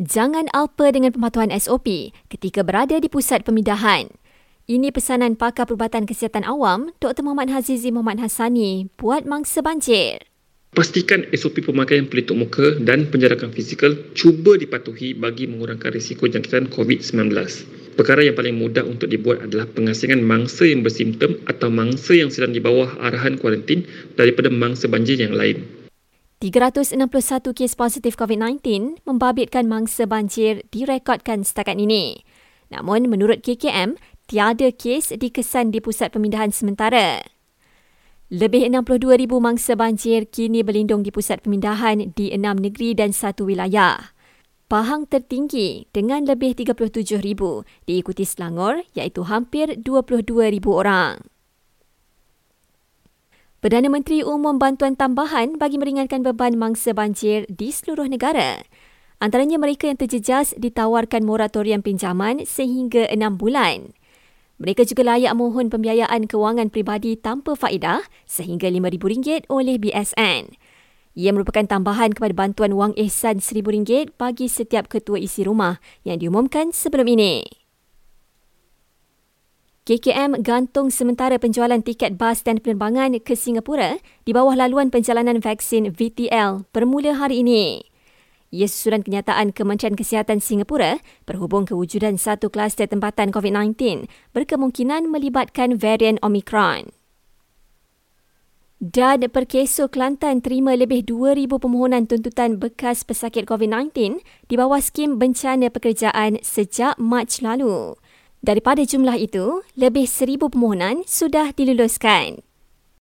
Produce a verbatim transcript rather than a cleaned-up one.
jangan alpa dengan pematuhan S O P ketika berada di pusat pemindahan. Ini pesanan pakar perubatan kesihatan awam Doktor Muhammad Hazizi Muhammad Hassani buat mangsa banjir. Pastikan S O P pemakaian pelitup muka dan penjarakan fizikal cuba dipatuhi bagi mengurangkan risiko jangkitan COVID sembilan belas. Perkara yang paling mudah untuk dibuat adalah pengasingan mangsa yang bersimptom atau mangsa yang sedang di bawah arahan kuarantin daripada mangsa banjir yang lain. tiga ratus enam puluh satu kes positif COVID sembilan belas membabitkan mangsa banjir direkodkan setakat ini. Namun menurut K K M, tiada kes dikesan di pusat pemindahan sementara. Lebih enam puluh dua ribu mangsa banjir kini berlindung di pusat pemindahan di enam negeri dan satu wilayah. Pahang tertinggi dengan lebih tiga puluh tujuh ribu, diikuti Selangor iaitu hampir dua puluh dua ribu orang. Perdana Menteri umum bantuan tambahan bagi meringankan beban mangsa banjir di seluruh negara. Antaranya mereka yang terjejas ditawarkan moratorium pinjaman sehingga enam bulan. Mereka juga layak mohon pembiayaan kewangan peribadi tanpa faedah sehingga lima ribu ringgit oleh B S N. Ia merupakan tambahan kepada bantuan wang ihsan seribu ringgit bagi setiap ketua isi rumah yang diumumkan sebelum ini. K K M gantung sementara penjualan tiket bas dan penerbangan ke Singapura di bawah laluan penjalanan vaksin V T L bermula hari ini. Ia susulan kenyataan Kementerian Kesihatan Singapura berhubung kewujudan satu kluster tempatan COVID sembilan belas berkemungkinan melibatkan varian Omikron. Dan Perkeso Kelantan terima lebih dua ribu permohonan tuntutan bekas pesakit COVID sembilan belas di bawah skim bencana pekerjaan sejak Mac lalu. Daripada jumlah itu, lebih seribu permohonan sudah diluluskan.